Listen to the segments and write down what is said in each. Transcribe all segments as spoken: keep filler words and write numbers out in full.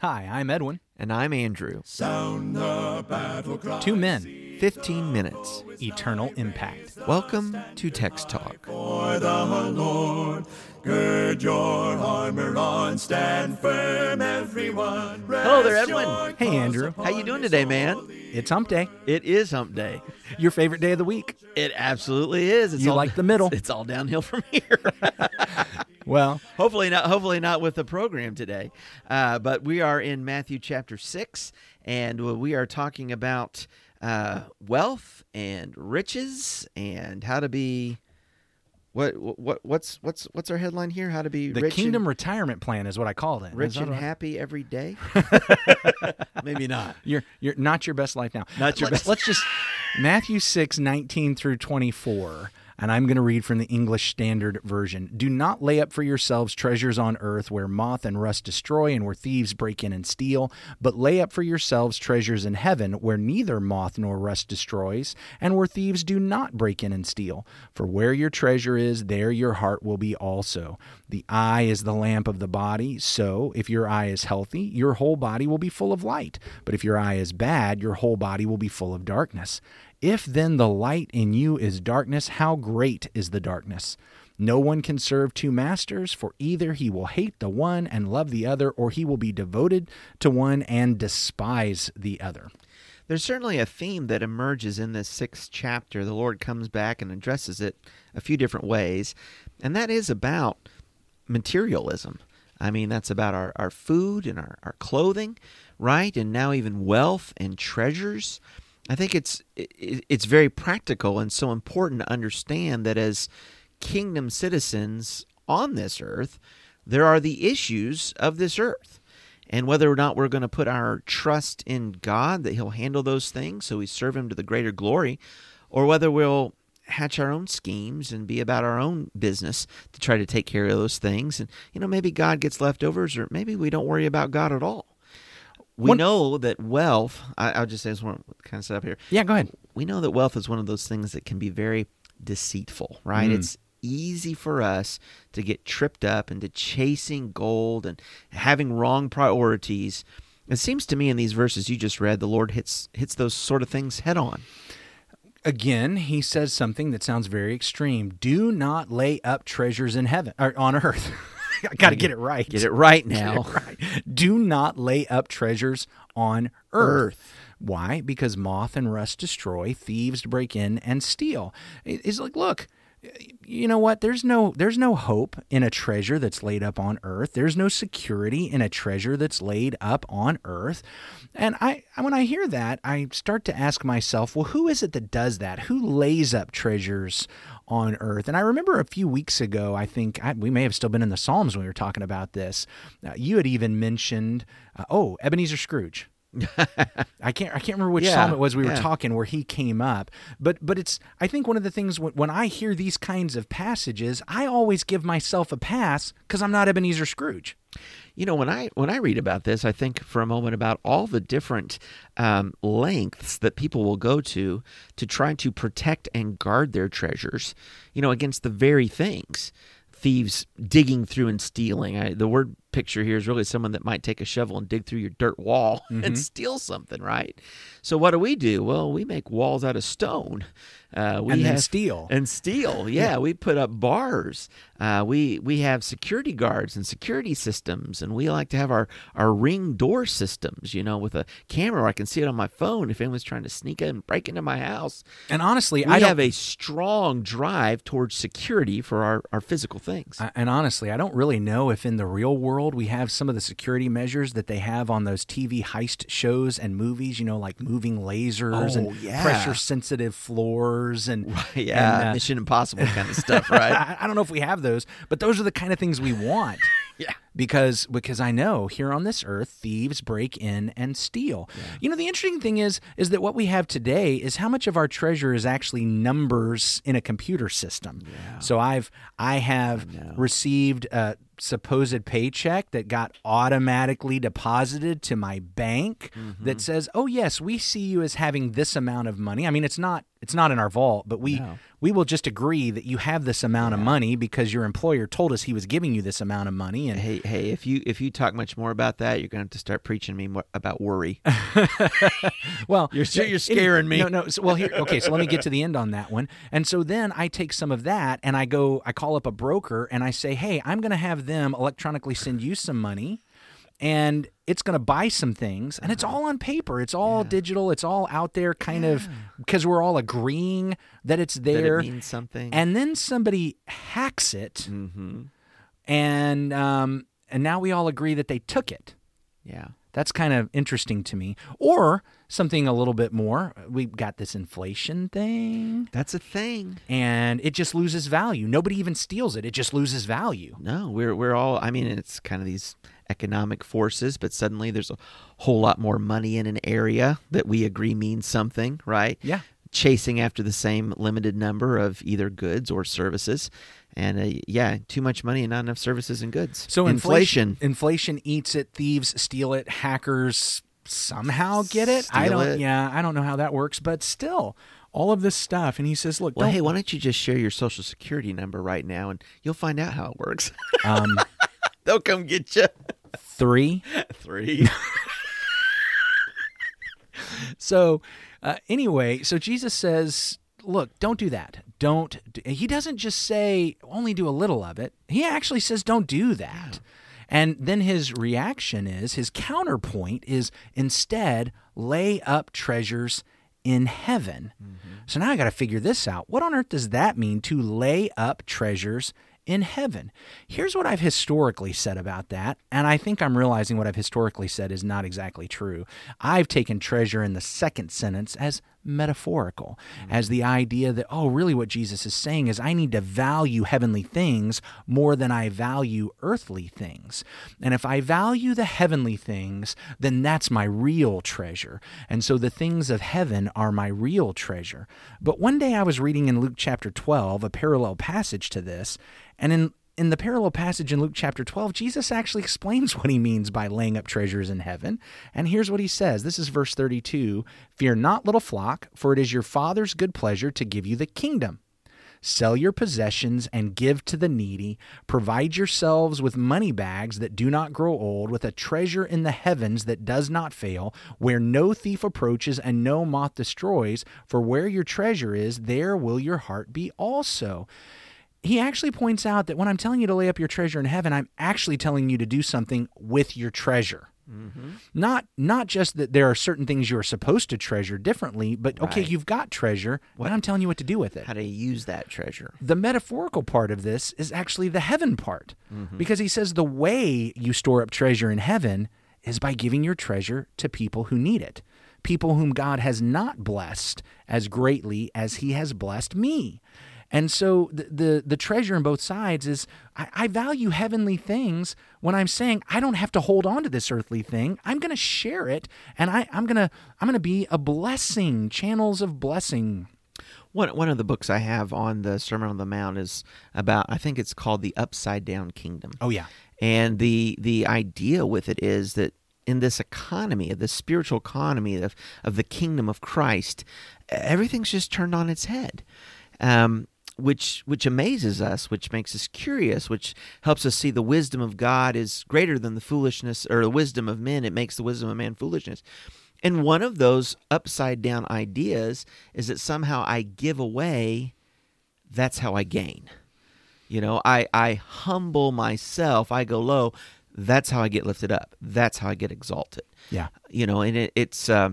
Hi, I'm Edwin. And I'm Andrew. Sound the battle cry. Two men. fifteen minutes. Eternal impact. Welcome to Text Talk. For the Lord, gird your armor on, stand firm, everyone. Hello there, Edwin. Hey, Andrew. How you doing today, man? It's hump day. It is hump day. Your favorite day of the week. It absolutely is. It's you all, like the middle. It's all downhill from here. Well, hopefully not. Hopefully not with the program today, uh, but we are in Matthew chapter six, and we are talking about uh, wealth and riches and how to be. What what what's what's what's our headline here? How to be the rich Kingdom and, Retirement Plan is what I called it. Rich and happy every day. Maybe not. You're you're not your best life now. Not your let's, best. Let's just Matthew six nineteen through twenty four. And I'm going to read from the English Standard Version. Do not lay up for yourselves treasures on earth where moth and rust destroy and where thieves break in and steal, but lay up for yourselves treasures in heaven where neither moth nor rust destroys and where thieves do not break in and steal. For where your treasure is, there your heart will be also. The eye is the lamp of the body, so if your eye is healthy, your whole body will be full of light. But if your eye is bad, your whole body will be full of darkness. If then the light in you is darkness, how great is the darkness? No one can serve two masters, for either he will hate the one and love the other, or he will be devoted to one and despise the other. There's certainly a theme that emerges in this sixth chapter. The Lord comes back and addresses it a few different ways, and that is about materialism. I mean, that's about our, our food and our, our clothing, right? And now even wealth and treasures. I think it's it's very practical and so important to understand that as kingdom citizens on this earth, there are the issues of this earth. And whether or not we're going to put our trust in God, that he'll handle those things so we serve him to the greater glory, or whether we'll hatch our own schemes and be about our own business to try to take care of those things. And, you know, maybe God gets leftovers, or maybe we don't worry about God at all. We one, know that wealth, I, I'll just say this one, kind of set up here. Yeah, go ahead. We know that wealth is one of those things that can be very deceitful, right? Mm. It's easy for us to get tripped up into chasing gold and having wrong priorities. It seems to me in these verses you just read, the Lord hits hits those sort of things head on. Again, he says something that sounds very extreme. Do not lay up treasures in heaven or on earth. I got to get it right. Get it right now. Get it right. Do not lay up treasures on earth. earth. Why? Because moth and rust destroy, thieves break in and steal. It's like, look, you know what? There's no there's no hope in a treasure that's laid up on earth. There's no security in a treasure that's laid up on earth. And I when I hear that, I start to ask myself, well, who is it that does that? Who lays up treasures on earth? And I remember a few weeks ago, I think I, we may have still been in the Psalms when we were talking about this. Uh, you had even mentioned, uh, oh, Ebenezer Scrooge. I can't I can't remember which yeah, psalm it was we yeah. were talking where he came up, but but it's I think one of the things when, when I hear these kinds of passages, I always give myself a pass because I'm not Ebenezer Scrooge. You know, when I when I read about this, I think for a moment about all the different um, lengths that people will go to to try to protect and guard their treasures, you know, against the very things. Thieves digging through and stealing. I, the word picture here is really someone that might take a shovel and dig through your dirt wall mm-hmm. and steal something, right? So what do we do? Well, we make walls out of stone. Uh, we and then have, steal. And steal, yeah. yeah. We put up bars. Uh, we we have security guards and security systems, and we like to have our, our ring door systems, you know, with a camera. I can see it on my phone if anyone's trying to sneak in and break into my house. And honestly, we I don't... have a strong drive towards security for our, our physical things. I, and honestly, I don't really know if in the real world we have some of the security measures that they have on those T V heist shows and movies, you know, like moving lasers oh, and yeah. pressure-sensitive floors. And yeah, and, uh, Mission Impossible kind of stuff, right? I, I don't know if we have those, but those are the kind of things we want. yeah, because because I know here on this earth, thieves break in and steal. Yeah. You know, the interesting thing is is that what we have today is how much of our treasure is actually numbers in a computer system. Yeah. So I've I have I received. Uh, supposed paycheck that got automatically deposited to my bank mm-hmm. that says, oh, yes, we see you as having this amount of money. I mean, it's not it's not in our vault, but we no. we will just agree that you have this amount yeah. of money because your employer told us he was giving you this amount of money. And hey, hey, if you if you talk much more about that, you're going to have to start preaching me more about worry. Well, you're you're scaring it, me. No, no. So, well, here, okay. So let me get to the end on that one. And so then I take some of that and I go, I call up a broker and I say, hey, I'm going to have them electronically send you some money. And it's going to buy some things, and it's all on paper. It's all yeah. digital. It's all out there kind yeah. of because we're all agreeing that it's there. That it means something. And then somebody hacks it, mm-hmm. and um, and now we all agree that they took it. Yeah. That's kind of interesting to me. Or something a little bit more. We've got this inflation thing. That's a thing. And it just loses value. Nobody even steals it. It just loses value. No, we're we're all, I mean, it's kind of these economic forces, but suddenly there's a whole lot more money in an area that we agree means something, right? Yeah. Chasing after the same limited number of either goods or services. And uh, yeah, too much money and not enough services and goods. So inflation. Inflation, inflation eats it, thieves steal it, hackers somehow get it. Steal I don't it. Yeah, I don't know how that works, but still all of this stuff. And he says, look, well, hey, why don't you just share your social security number right now and you'll find out how it works. Um, They'll come get you. Three. Three. So uh, anyway, so Jesus says, look, don't do that. Don't. Do, he doesn't just say only do a little of it. He actually says don't do that. Yeah. And then his reaction is, his counterpoint is instead lay up treasures in heaven. Mm-hmm. So now I got to figure this out. What on earth does that mean to lay up treasures in heaven? Here's what I've historically said about that, and I think I'm realizing what I've historically said is not exactly true. I've taken treasure in the second sentence as metaphorical, mm-hmm. as the idea that, oh, really what Jesus is saying is I need to value heavenly things more than I value earthly things. And if I value the heavenly things, then that's my real treasure. And so the things of heaven are my real treasure. But one day I was reading in Luke chapter twelve, a parallel passage to this, and in In the parallel passage in Luke chapter twelve, Jesus actually explains what he means by laying up treasures in heaven. And here's what he says. This is verse thirty-two. Fear not, little flock, for it is your Father's good pleasure to give you the kingdom. Sell your possessions and give to the needy. Provide yourselves with money bags that do not grow old, with a treasure in the heavens that does not fail, where no thief approaches and no moth destroys. For where your treasure is, there will your heart be also. He actually points out that when I'm telling you to lay up your treasure in heaven, I'm actually telling you to do something with your treasure. Mm-hmm. Not not just that there are certain things you're supposed to treasure differently, but right. okay, you've got treasure, what? and I'm telling you what to do with it. How to use that treasure. The metaphorical part of this is actually the heaven part, mm-hmm. because he says the way you store up treasure in heaven is by giving your treasure to people who need it, people whom God has not blessed as greatly as he has blessed me. And so the, the the treasure in both sides is I, I value heavenly things when I'm saying I don't have to hold on to this earthly thing. I'm going to share it, and I, I'm gonna I'm gonna be a blessing, channels of blessing. One one of the books I have on the Sermon on the Mount is about, I think it's called The Upside Down Kingdom. Oh yeah, and the the idea with it is that in this economy, of the spiritual economy of of the kingdom of Christ, everything's just turned on its head. Um, Which which amazes us, which makes us curious, which helps us see the wisdom of God is greater than the foolishness or the wisdom of men. It makes the wisdom of man foolishness. And one of those upside down ideas is that somehow I give away, that's how I gain. You know, I, I humble myself, I go low, that's how I get lifted up, that's how I get exalted. Yeah. You know, and it, it's... Uh,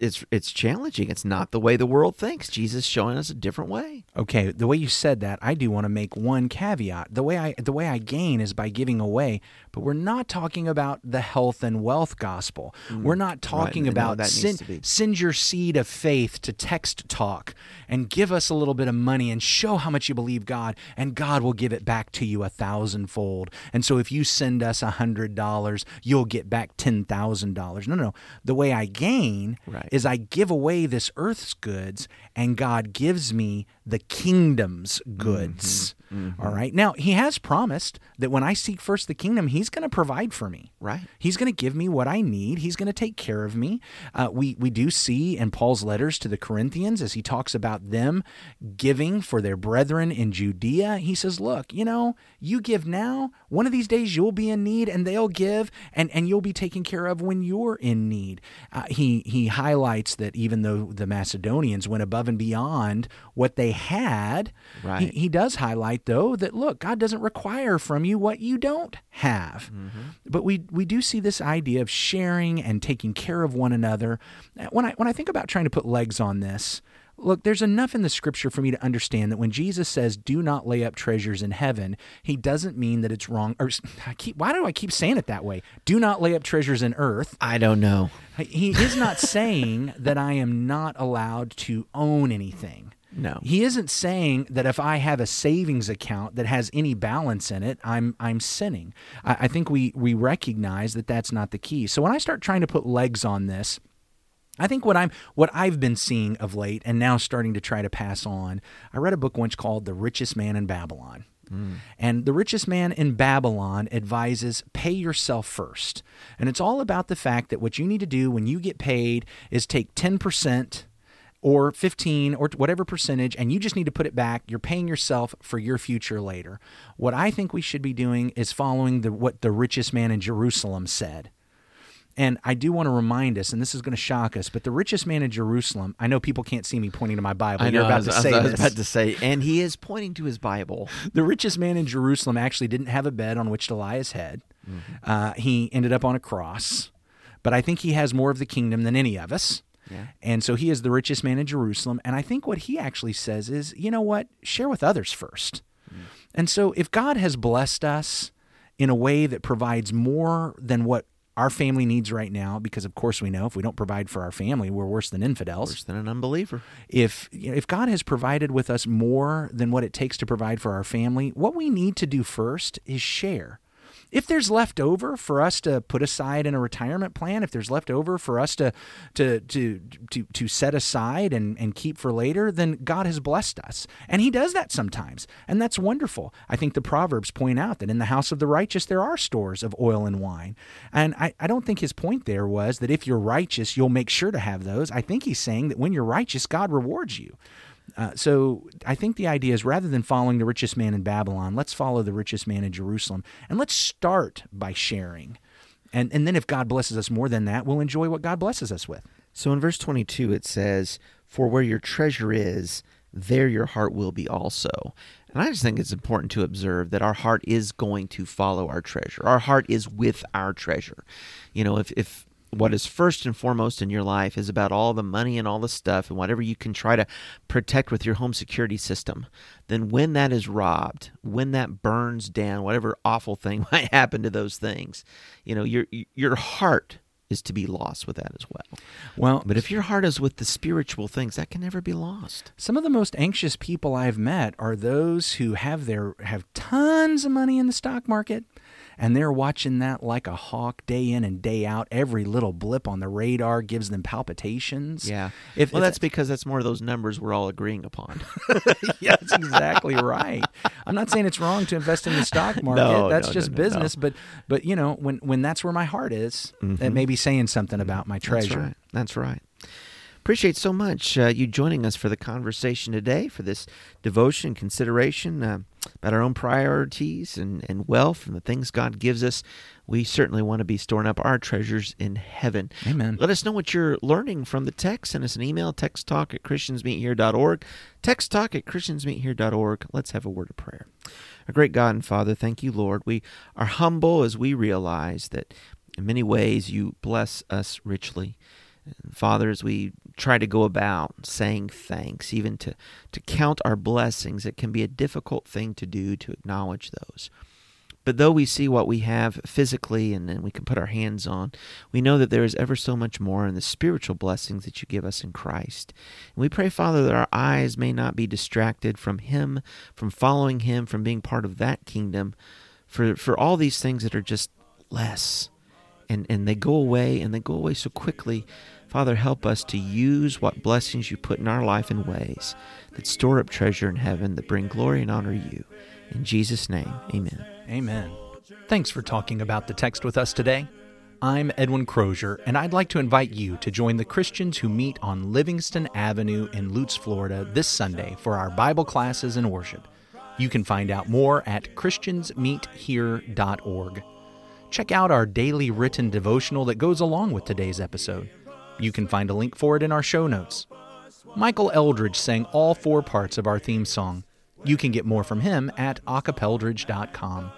It's it's challenging. It's not the way the world thinks. Jesus is showing us a different way. Okay, the way you said that, I do want to make one caveat. The way I the way I gain is by giving away, but we're not talking about the health and wealth gospel. Mm, we're not talking right, about no, that send, needs to be. Send your seed of faith to Text Talk and give us a little bit of money and show how much you believe God, and God will give it back to you a thousandfold. And so if you send us one hundred dollars, you'll get back ten thousand dollars. No, no. The way I gain... Right. Is I give away this earth's goods, and God gives me the kingdom's goods. Mm-hmm, mm-hmm. All right. Now, he has promised that when I seek first the kingdom, he's going to provide for me. Right. He's going to give me what I need. He's going to take care of me. Uh, we, we do see in Paul's letters to the Corinthians, as he talks about them giving for their brethren in Judea, he says, look, you know, you give now, one of these days you'll be in need and they'll give, and, and you'll be taken care of when you're in need. Uh, he, he highlights that even though the Macedonians went above and beyond what they had, right. he, he does highlight, though, that, look, God doesn't require from you what you don't have. Mm-hmm. But we we do see this idea of sharing and taking care of one another. When I when I think about trying to put legs on this, look, there's enough in the scripture for me to understand that when Jesus says, do not lay up treasures in heaven, he doesn't mean that it's wrong. Or I keep, why do I keep saying it that way? Do not lay up treasures in earth. I don't know. He is not saying that I am not allowed to own anything. No. He isn't saying that if I have a savings account that has any balance in it, I'm I'm sinning. I, I think we we recognize that that's not the key. So when I start trying to put legs on this, I think what I'm what I've been seeing of late and now starting to try to pass on, I read a book once called The Richest Man in Babylon. Mm. And The Richest Man in Babylon advises pay yourself first. And it's all about the fact that what you need to do when you get paid is take ten percent or fifteen or whatever percentage, and you just need to put it back. You're paying yourself for your future later. What I think we should be doing is following the, what the richest man in Jerusalem said. And I do want to remind us, and this is going to shock us, but the richest man in Jerusalem, I know people can't see me pointing to my Bible. I know, You're about I was, to say I was, I was about to say, and he is pointing to his Bible. The richest man in Jerusalem actually didn't have a bed on which to lie his head. Mm-hmm. Uh, he ended up on a cross, but I think he has more of the kingdom than any of us. Yeah. And so he is the richest man in Jerusalem. And I think what he actually says is, you know what, share with others first. Mm. And so if God has blessed us in a way that provides more than what our family needs right now, because of course we know if we don't provide for our family, we're worse than infidels. Worse than an unbeliever. If, you know, if God has provided with us more than what it takes to provide for our family, what we need to do first is share. If there's left over for us to put aside in a retirement plan, if there's left over for us to to to to, to set aside and, and keep for later, then God has blessed us. And he does that sometimes. And that's wonderful. I think the Proverbs point out that in the house of the righteous, there are stores of oil and wine. And I, I don't think his point there was that if you're righteous, you'll make sure to have those. I think he's saying that when you're righteous, God rewards you. Uh, so I think the idea is rather than following the richest man in Babylon, let's follow the richest man in Jerusalem. And let's start by sharing. And and then if God blesses us more than that, we'll enjoy what God blesses us with. So in verse twenty-two, it says, for where your treasure is, there your heart will be also. And I just think it's important to observe that our heart is going to follow our treasure. Our heart is with our treasure. You know, if if... what is first and foremost in your life is about all the money and all the stuff and whatever you can try to protect with your home security system, then when that is robbed, when that burns down, whatever awful thing might happen to those things, you know, your your heart is to be lost with that as well. Well, but if your heart is with the spiritual things, that can never be lost. Some of the most anxious people I've met are those who have their have tons of money in the stock market. And they're watching that like a hawk day in and day out. Every little blip on the radar gives them palpitations. Yeah. If, well, if, that's because that's more of those numbers we're all agreeing upon. Yeah, that's exactly right. I'm not saying it's wrong to invest in the stock market. No, that's no, just no, no, business. No. But, but you know, when, when that's where my heart is, mm-hmm. that may be saying something about my treasure. That's right. That's right. Appreciate so much uh, you joining us for the conversation today, for this devotion, consideration uh, about our own priorities and, and wealth and the things God gives us. We certainly want to be storing up our treasures in heaven. Amen. Let us know what you're learning from the text. Send us an email, text talk at christians meet here dot org. text talk at christians meet here dot org. Let's have a word of prayer. Our great God and Father, thank you, Lord. We are humble as we realize that in many ways you bless us richly. And Father, as we try to go about saying thanks, even to, to count our blessings, it can be a difficult thing to do to acknowledge those. But though we see what we have physically and then we can put our hands on, we know that there is ever so much more in the spiritual blessings that you give us in Christ. And we pray, Father, that our eyes may not be distracted from Him, from following Him, from being part of that kingdom, for, for all these things that are just less. And and they go away, and they go away so quickly. Father, help us to use what blessings you put in our life in ways that store up treasure in heaven, that bring glory and honor you. In Jesus' name, amen. Amen. Thanks for talking about the text with us today. I'm Edwin Crozier, and I'd like to invite you to join the Christians who meet on Livingston Avenue in Lutz, Florida this Sunday for our Bible classes and worship. You can find out more at Christians Meet Here dot org. Check out our daily written devotional that goes along with today's episode. You can find a link for it in our show notes. Michael Eldridge sang all four parts of our theme song. You can get more from him at a capeldridge dot com.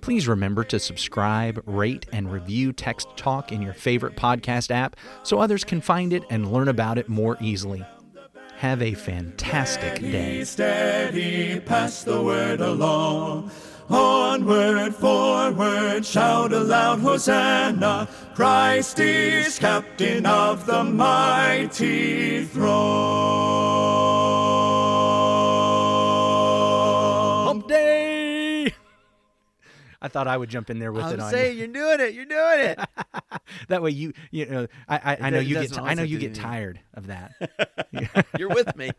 Please remember to subscribe, rate, and review Text Talk in your favorite podcast app so others can find it and learn about it more easily. Have a fantastic day. Steady, steady, pass the word along. Onward, forward, shout aloud, Hosanna. Christ is captain of the mighty throne. Hump day! I thought I would jump in there with I'm it. I'm saying you're doing it. You're doing it. That way, you you know, I I, I know you get I know you get tired of that. You're with me.